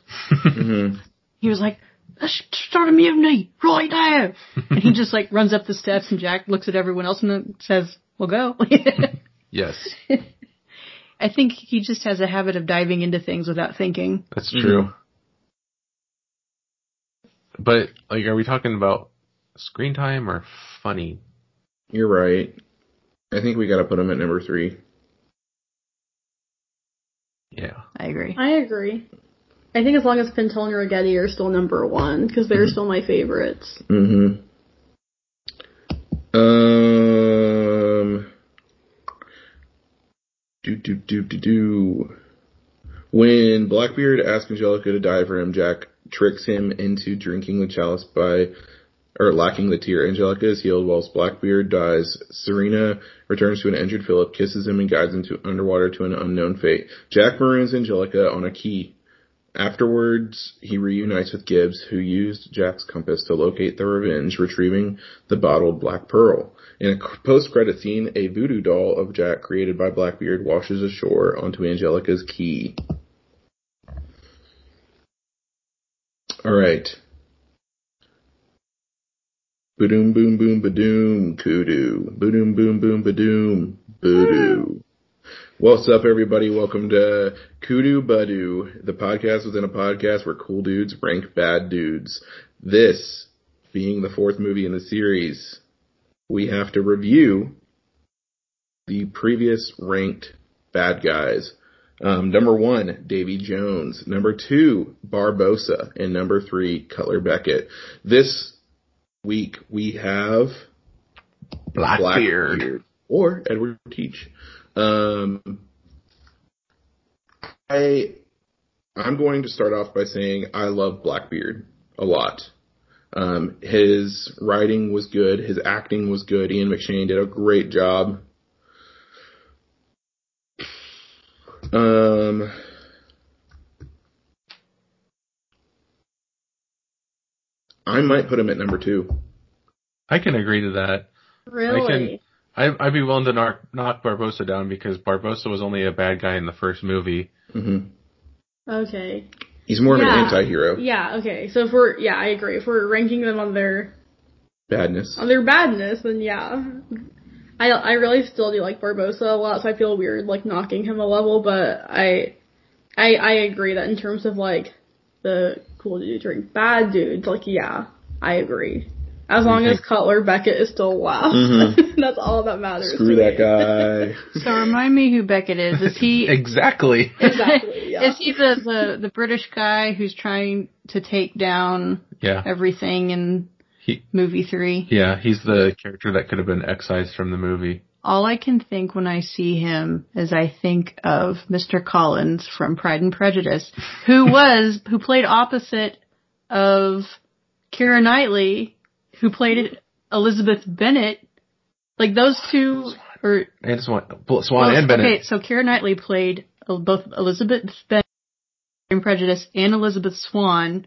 Mm-hmm. He was like, let's start a mutiny right now. And he just runs up the steps, and Jack looks at everyone else and then says, we'll go. Yes. I think he just has a habit of diving into things without thinking. That's true. Mm-hmm. But, are we talking about screen time or funny? You're right. I think we got to put him at number 3. Yeah. I agree. I think as long as Pintel and Ragetti are still number 1, because they're still my favorites. Mm-hmm. When Blackbeard asks Angelica to die for him, Jack tricks him into drinking the chalice by lacking the tear. Angelica is healed whilst Blackbeard dies. Syrena returns to an injured Philip, kisses him, and guides him underwater to an unknown fate. Jack maroons Angelica on a key. Afterwards, he reunites with Gibbs, who used Jack's compass to locate the Revenge, retrieving the bottled Black Pearl. In a post-credit scene, a voodoo doll of Jack created by Blackbeard washes ashore onto Angelica's key. All right. Ba-doom, boom, boom, ba-doom, kudu. Ba-doom, boom, boom, ba-doom, voodoo. What's up, everybody? Welcome to Kudu Badoo, the podcast within a podcast where cool dudes rank bad dudes. This being the 4th movie in the series, we have to review the previous ranked bad guys. Number 1, Davy Jones. Number 2, Barbossa. And number 3, Cutler Beckett. This week we have Blackbeard or Edward Teach. I'm going to start off by saying I love Blackbeard a lot. His writing was good. His acting was good. Ian McShane did a great job. I might put him at number 2. I can agree to that. Really? I'd be willing to knock Barbossa down because Barbossa was only a bad guy in the first movie. Mm-hmm. Okay. He's more of an anti-hero. Yeah, okay. So I agree. If we're ranking them on their... badness. On their badness, then yeah. I really still do like Barbossa a lot, so I feel weird, like, knocking him a level, but I agree that in terms of, like, the cool dude drink bad dudes, like, yeah, I agree. As long as Cutler Beckett is still last. Mm-hmm. That's all that matters. Screw that guy. So remind me who Beckett is. Is he... Exactly. Exactly, yeah. Is he the British guy who's trying to take down everything in movie 3? Yeah, he's the character that could have been excised from the movie. All I can think when I see him is I think of Mr. Collins from Pride and Prejudice, who played opposite of Keira Knightley, who played Elizabeth Bennet. Like, those two... Swan and Bennet. Okay, so Keira Knightley played both Elizabeth Bennet in Prejudice and Elizabeth Swan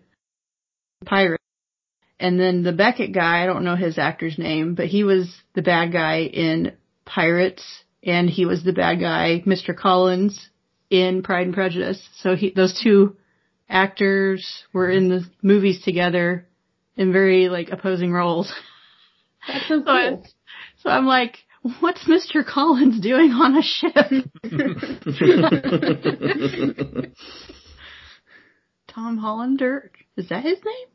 in Pirates. And then the Beckett guy, I don't know his actor's name, but he was the bad guy in Pirates, and he was the bad guy, Mr. Collins, in Pride and Prejudice. So those two actors were in the movies together, in very, like, opposing roles. That's so cool. So I'm like, what's Mr. Collins doing on a ship? Tom Hollander. Is that his name?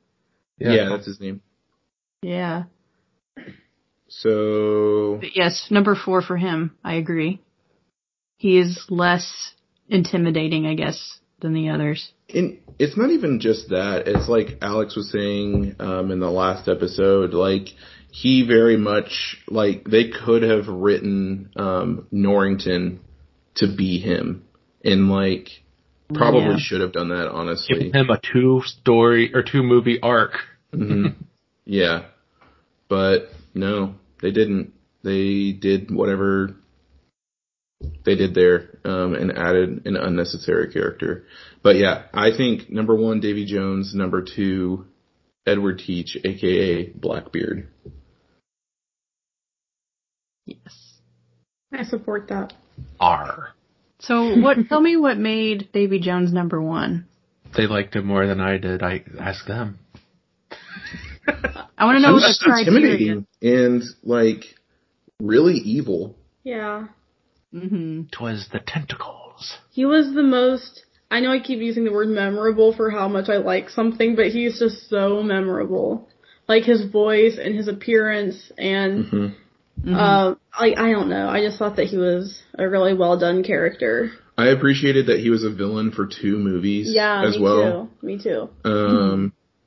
Yeah, that's his name. Yeah. So... but yes, number 4 for him. I agree. He is less intimidating, I guess, than the others. And it's not even just that. It's like Alex was saying in the last episode, like, he very much, like, they could have written Norrington to be him. And, like, probably should have done that, honestly. Give him a 2-movie arc. Mm-hmm. Yeah. But, no, they didn't. They did whatever they did there, and added an unnecessary character. But yeah, I think number 1, Davy Jones, number 2, Edward Teach, aka Blackbeard. Yes. I support that. R. So tell me what made Davy Jones number 1? They liked him more than I did. I asked them. I want to know what the criteria is. And, like, really evil. Yeah. Mm-hmm. 'Twas the tentacles. He was the most... I know I keep using the word memorable for how much I like something, but he's just so memorable. Like, his voice and his appearance and... mm-hmm. I don't know. I just thought that he was a really well-done character. I appreciated that he was a villain for 2 movies as well. Yeah, me too. And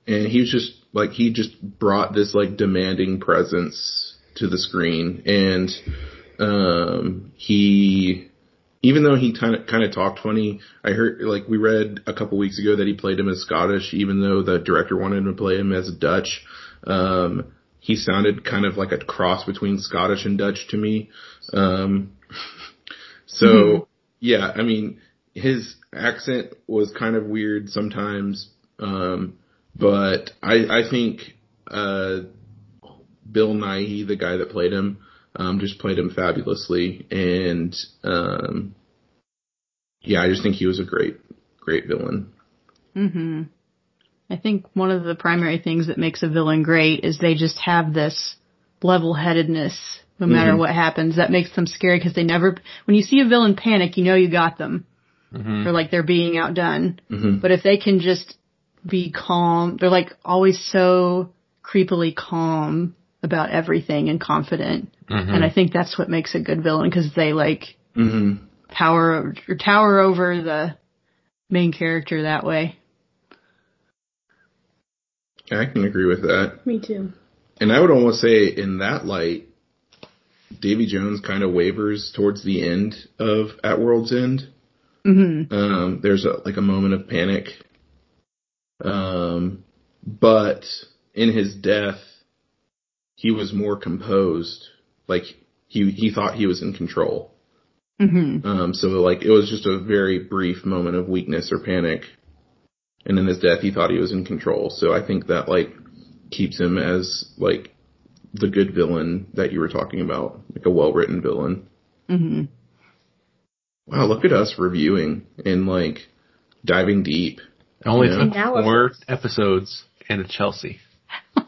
he was just... like, he just brought this, like, demanding presence to the screen. And... he, even though he kind of talked funny, I heard, like, we read a couple weeks ago that he played him as Scottish, even though the director wanted him to play him as Dutch. He sounded kind of like a cross between Scottish and Dutch to me. Yeah, I mean, his accent was kind of weird sometimes. But I think, Bill Nighy, the guy that played him, just played him fabulously, and I just think he was a great, great villain. Mm-hmm. I think one of the primary things that makes a villain great is they just have this level-headedness, no matter what happens. That makes them scary because they never... when you see a villain panic, you know you got them. Mm-hmm. Or, like, they're being outdone. Mm-hmm. But if they can just be calm, they're, like, always so creepily calm about everything and confident. Mm-hmm. And I think that's what makes a good villain, because they like mm-hmm. tower over the main character that way. I can agree with that. Me too. And I would almost say in that light, Davy Jones kind of wavers towards the end of At World's End. Mm-hmm. There's a moment of panic. But in his death, he was more composed. Like he thought he was in control. Mm-hmm. So it was just a very brief moment of weakness or panic. And in his death, he thought he was in control. So I think that, keeps him as, the good villain that you were talking about. A well-written villain. Mm-hmm. Wow, look at us reviewing and, diving deep. It only took 4 episodes and a Chelsea. I'm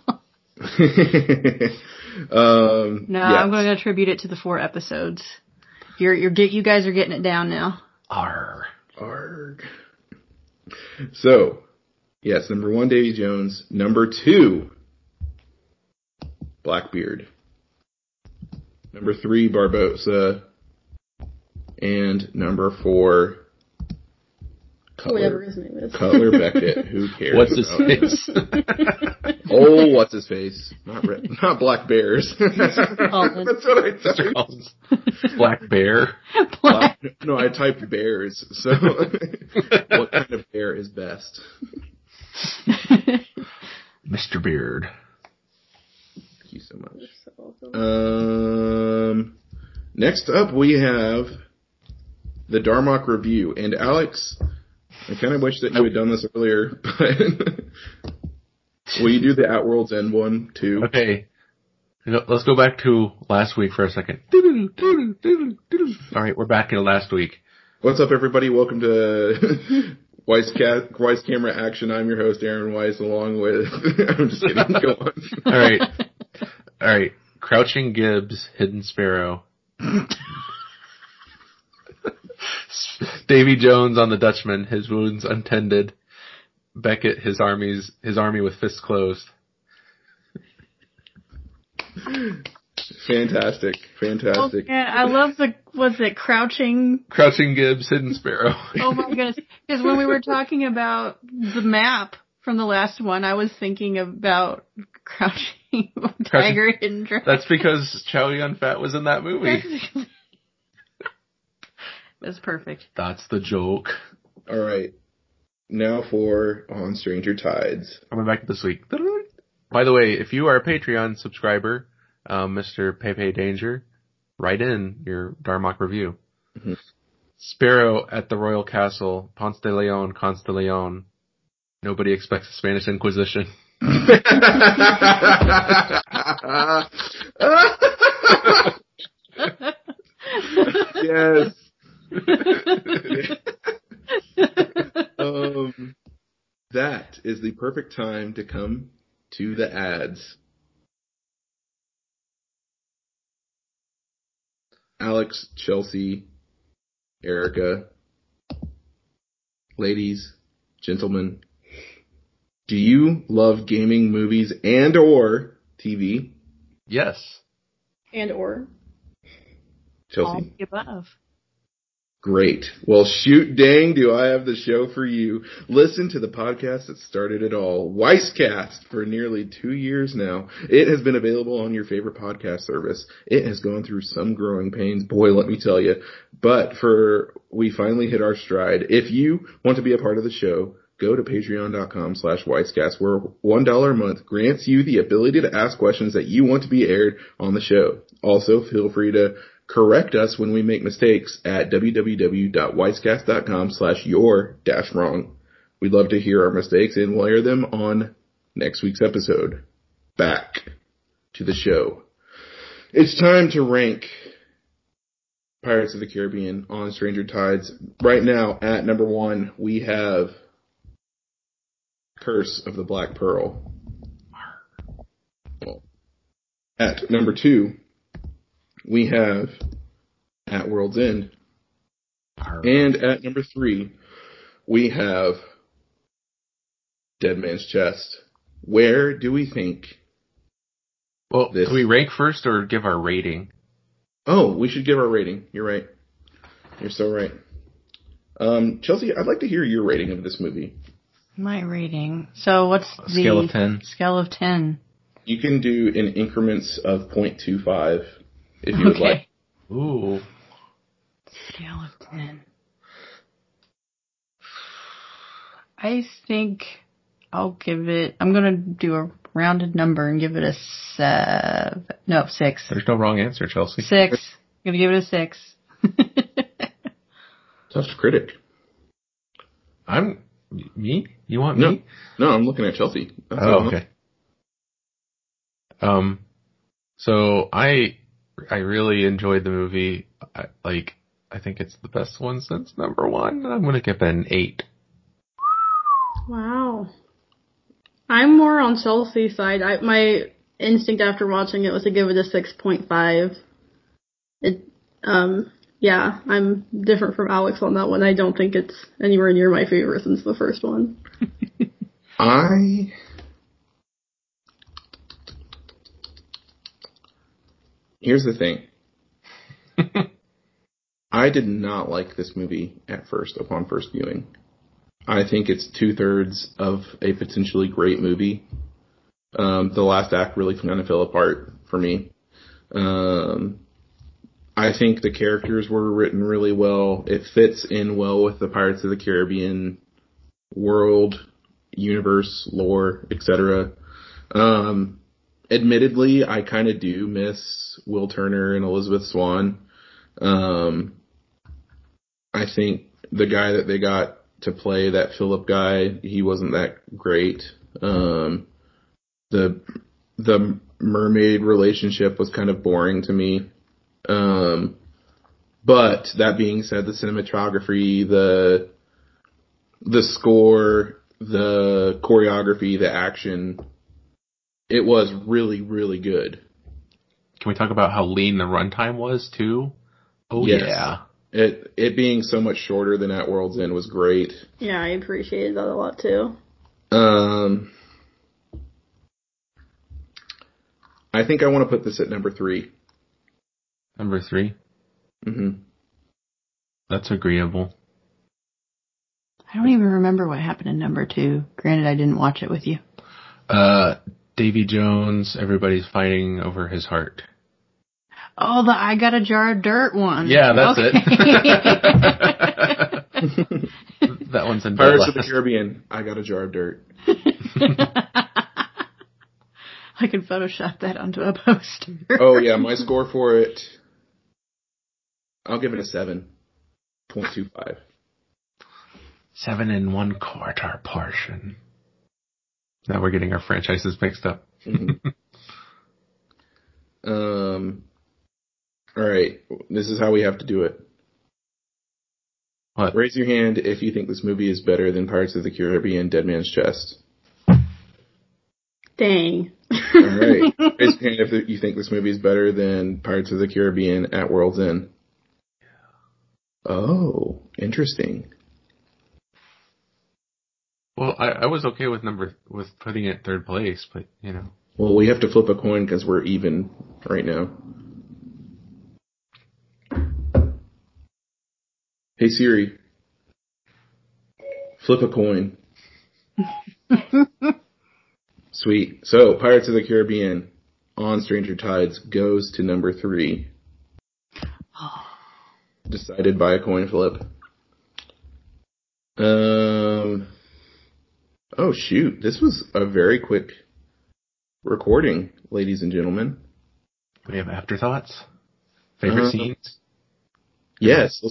going to attribute it to the 4 episodes. You guys are getting it down now. Arrgh. So, yes, number 1, Davy Jones. Number 2, Blackbeard. Number 3, Barbossa. And number 4, Cutler. Whatever his name is. Cutler Beckett. Who cares? What's his face? Oh, what's his face? Not Black Bears. That's what I typed. Black Bear. No, I typed bears. So what kind of bear is best? Mr. Beard. Thank you so much. So awesome. Next up we have the Darmok review. And Alex, I kind of wish that you had done this earlier, but will you do the At World's End one, too? Okay. Let's go back to last week for a second. All right, we're back in last week. What's up, everybody? Welcome to Weiss Camera Action. I'm your host, Aaron Weiss, along with... I'm just kidding. Go on. All right. Crouching Gibbs, Hidden Sparrow. Davy Jones on the Dutchman, his wounds untended. Beckett, his army with fists closed. Fantastic. Oh, man, I love Crouching Gibbs, Hidden Sparrow. Oh my goodness. Because when we were talking about the map from the last one, I was thinking about Crouching Tiger, Hidden Dragon. That's because Chow Yun-Fat was in that movie. That's perfect. That's the joke. All right. Now for On Stranger Tides. I'm back this week. By the way, if you are a Patreon subscriber, Mr. Pepe Danger, write in your Darmok review. Mm-hmm. Sparrow at the Royal Castle, Ponce de Leon. Nobody expects the Spanish Inquisition. Yes. That is the perfect time to come to the ads. Alex, Chelsea, Erica, ladies, gentlemen, do you love gaming, movies, and or TV? Yes. And or? Chelsea. All the above. Great. Well, shoot dang, do I have the show for you. Listen to the podcast that started it all, WeissCast, for nearly 2 years now. It has been available on your favorite podcast service. It has gone through some growing pains, boy, let me tell you. But we finally hit our stride. If you want to be a part of the show, go to patreon.com/WeissCast, where $1 a month grants you the ability to ask questions that you want to be aired on the show. Also, feel free to correct us when we make mistakes at www.weisscast.com/your-wrong. We'd love to hear our mistakes, and we'll air them on next week's episode. Back to the show. It's time to rank Pirates of the Caribbean On Stranger Tides. Right now, at number 1, we have Curse of the Black Pearl. At number 2, we have At World's End. And at number 3, we have Dead Man's Chest. Where do we think Well, do we rank first or give our rating? Oh, we should give our rating. You're right. You're so right. Chelsea, I'd like to hear your rating of this movie. My rating. So what's the scale of 10? Scale of 10. You can do in increments of 0.25 if you would like. Ooh. Scale of 10. I think I'll give it... I'm going to do a rounded number and give it a 6. There's no wrong answer, Chelsea. 6. I'm going to give it a 6. Tough critic. Me? You want me? No, I'm looking at Chelsea. That's okay. So I really enjoyed the movie. I think it's the best one since number one. I'm going to give it an 8. Wow. I'm more on Chelsea's side. My instinct after watching it was to give it a 6.5. Yeah, I'm different from Alex on that one. I don't think it's anywhere near my favorite since the first one. Here's the thing. I did not like this movie at first, upon first viewing. I think it's 2/3 of a potentially great movie. The last act really kind of fell apart for me. I think the characters were written really well. It fits in well with the Pirates of the Caribbean world, universe, lore, etc. Admittedly, I kind of do miss Will Turner and Elizabeth Swann. I think the guy that they got to play, that Philip guy, he wasn't that great. The mermaid relationship was kind of boring to me. But that being said, the cinematography, the score, the choreography, the action, it was really, really good. Can we talk about how lean the runtime was too? Oh yes. Yeah. It being so much shorter than At World's End was great. Yeah, I appreciated that a lot too. I think I want to put this at number 3. Number 3? Mm-hmm. That's agreeable. I don't even remember what happened in number 2. Granted, I didn't watch it with you. Davy Jones, everybody's fighting over his heart. Oh, the I Got a Jar of Dirt one. Yeah, that's it. That one's in Pirates of the Caribbean. I Got a Jar of Dirt. I can Photoshop that onto a poster. Oh, yeah, my score for it, I'll give it a 7.25. 7 1/4 portion. Now we're getting our franchises mixed up. Mm-hmm. All right, this is how we have to do it. What? Raise your hand if you think this movie is better than Pirates of the Caribbean: Dead Man's Chest. Dang. All right. Raise your hand if you think this movie is better than Pirates of the Caribbean: At World's End. Oh, interesting. Well, I was okay with putting it third place, but you know. Well, we have to flip a coin because we're even right now. Hey, Siri, flip a coin. Sweet. So, Pirates of the Caribbean: On Stranger Tides goes to number 3. Decided by a coin flip. Oh, shoot. This was a very quick recording, ladies and gentlemen. We have afterthoughts? Favorite scenes? Yes,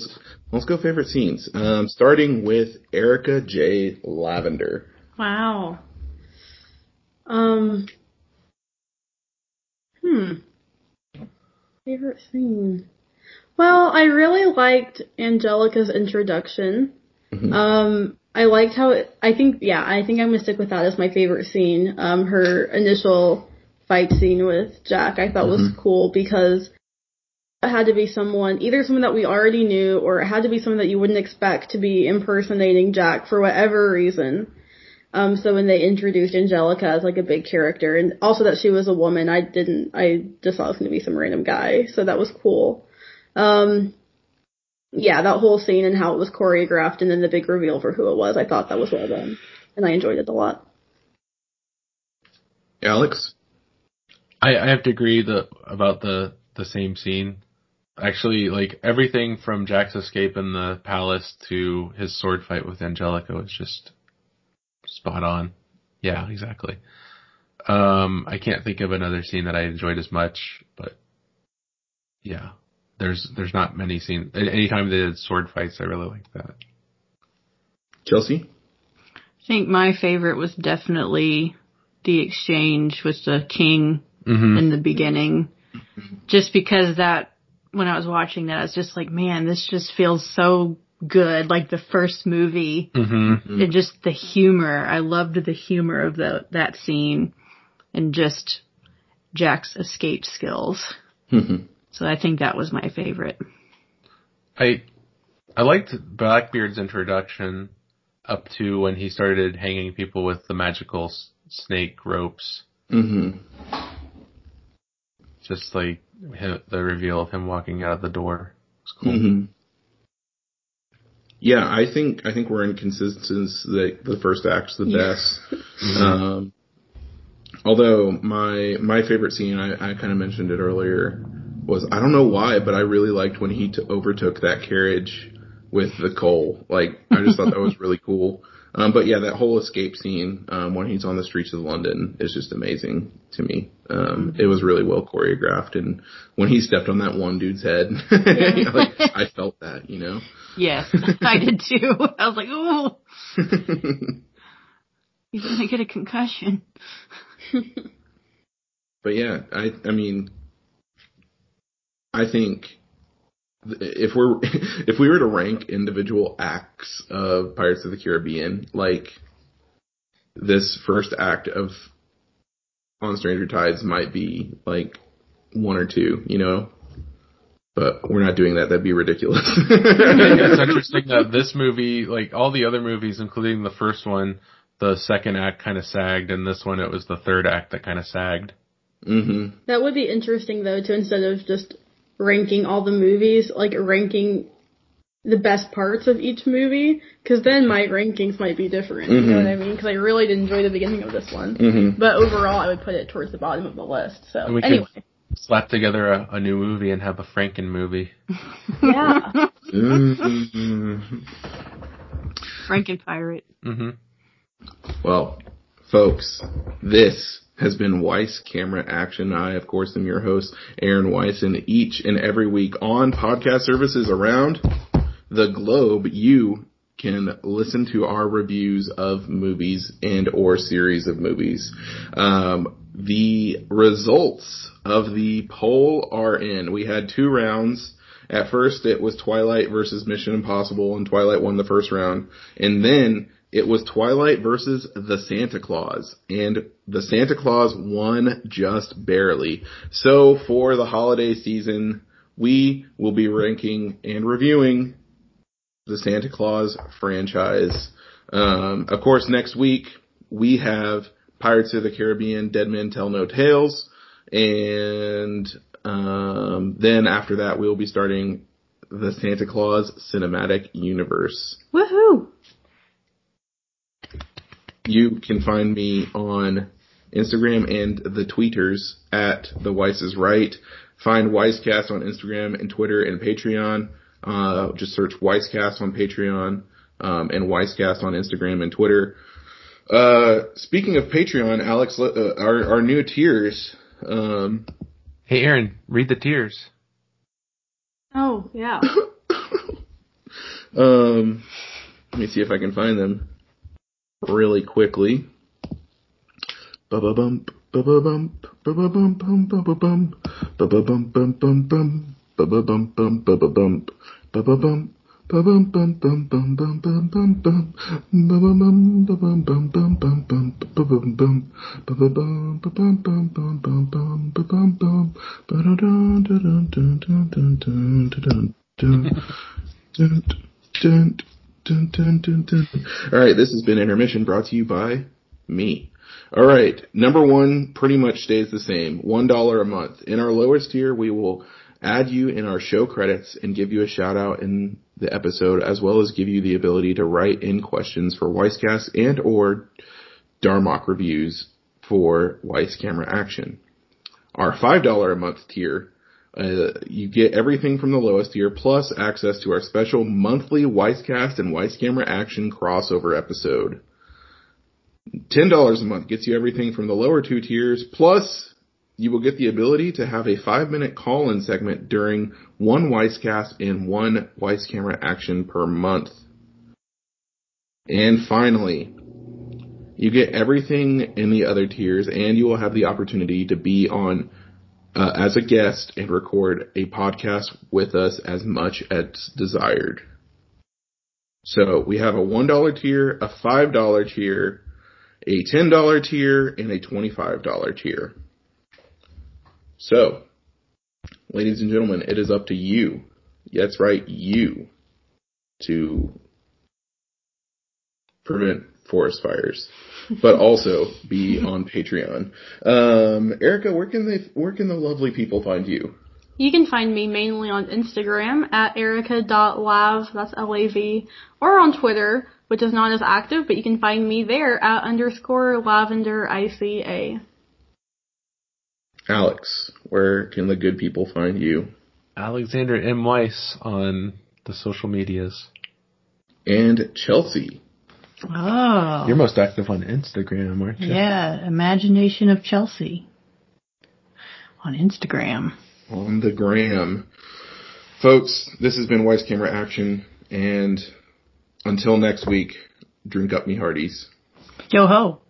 let's go favorite scenes. Starting with Erica J. Lavender. Wow. Favorite scene. Well, I really liked Angelica's introduction. Mm-hmm. I liked how I think I'm gonna stick with that as my favorite scene. Her initial fight scene with Jack, I thought was cool because it had to be either someone that we already knew, or it had to be someone that you wouldn't expect to be impersonating Jack for whatever reason. So when they introduced Angelica as like a big character, and also that she was a woman, I just thought it was going to be some random guy. So that was cool. Yeah, that whole scene and how it was choreographed and then the big reveal for who it was, I thought that was well done. And I enjoyed it a lot. Alex? I have to agree about the same scene. Actually, like, everything from Jack's escape in the palace to his sword fight with Angelica was just spot on. Yeah, exactly. I can't think of another scene that I enjoyed as much, but yeah. There's not many scenes. Anytime they did sword fights, I really liked that. Chelsea? I think my favorite was definitely the exchange with the king in the beginning. Just because that, when I was watching that, I was just like, man, this just feels so good. Like the first movie. Mm-hmm. And just the humor. I loved the humor of that scene and just Jack's escape skills. Mm-hmm. So I think that was my favorite. I liked Blackbeard's introduction up to when he started hanging people with the magical snake ropes. Mm-hmm. Just like the reveal of him walking out of the door. It was cool. Mm-hmm. Yeah, I think we're in consistency that the first act's the best. Mm-hmm. Although my favorite scene, I kind of mentioned it earlier, was, I don't know why, but I really liked when he overtook that carriage with the coal. Like, I just thought that was really cool. But yeah, that whole escape scene, when he's on the streets of London, is just amazing to me. It was really well choreographed. And when he stepped on that one dude's head, like, I felt that, you know? Yes, I did too. I was like, ooh, he's going to get a concussion. But yeah, I think if we were to rank individual acts of Pirates of the Caribbean, like, this first act of On Stranger Tides might be like one or two, you know, but we're not doing that. That'd be ridiculous. It's interesting that this movie, like all the other movies, including the first one, the second act kind of sagged, and this one it was the third act that kind of sagged. Mm-hmm. That would be interesting though, to instead of just ranking all the movies, like ranking the best parts of each movie, because then my rankings might be different, you know what I mean? Because I really did enjoy the beginning of this one. Mm-hmm. But overall, I would put it towards the bottom of the list, so and we could slap together a new movie and have a Franken movie. Yeah. Franken Pirate. Mm-hmm. Well, folks, this has been Weiss Camera Action. I, of course, am your host, Aaron Weiss, and each and every week on podcast services around the globe, you can listen to our reviews of movies and or series of movies. The results of the poll are in. We had two rounds. At first, it was Twilight versus Mission Impossible, and Twilight won the first round. And then it was Twilight versus the Santa Claus, and the Santa Claus won just barely. So for the holiday season, we will be ranking and reviewing the Santa Claus franchise. Of course, next week we have Pirates of the Caribbean, Dead Men Tell No Tales, and then after that we'll be starting the Santa Claus cinematic universe. Woohoo! You can find me on Instagram and the tweeters at The Weiss Is Right. Find WeissCast on Instagram and Twitter and Patreon. Just search WeissCast on Patreon, and WeissCast on Instagram and Twitter. Speaking of Patreon, Alex, our new tiers. Hey, Aaron, read the tiers. Oh, yeah. Let me see if I can find them really quickly. Ba-ba-bump, ba-ba-bump, ba-ba-bump, ba-ba-bump, ba-ba-bump, ba-ba-bump, ba-ba-bump, ba-ba-bump, ba-ba-bump, ba-bump, ba-bump, ba-bump, ba-bump, ba-bump, ba-bump, ba-bump, ba-bump, ba-bump, Dun, dun, dun, dun. All right, this has been Intermission, brought to you by me. All right, number one pretty much stays the same, $1 a month. In our lowest tier, we will add you in our show credits and give you a shout-out in the episode, as well as give you the ability to write in questions for WeissCast and or Darmok reviews for Weiss Camera Action. Our $5 a month tier, you get everything from the lowest tier, plus access to our special monthly WeissCast and Weiss Camera Action crossover episode. $10 a month gets you everything from the lower two tiers, plus you will get the ability to have a 5-minute call-in segment during one WeissCast and one Weiss Camera Action per month. And finally, you get everything in the other tiers, and you will have the opportunity to be on as a guest and record a podcast with us as much as desired. So we have a $1 tier, a $5 tier, a $10 tier, and a $25 tier. So, ladies and gentlemen, it is up to you. That's right, you, to prevent forest fires, but also be on Patreon. Erica, where can the lovely people find you? You can find me mainly on Instagram at erica.lav, that's L-A-V, or on Twitter, which is not as active, but you can find me there at _lavenderica. Alex, where can the good people find you? Alexander M. Weiss on the social medias. And Chelsea. Oh. You're most active on Instagram, aren't you? Yeah, Imagination of Chelsea on Instagram. On the gram. Folks, this has been Weiss Camera Action, and until next week, drink up me hearties. Yo ho.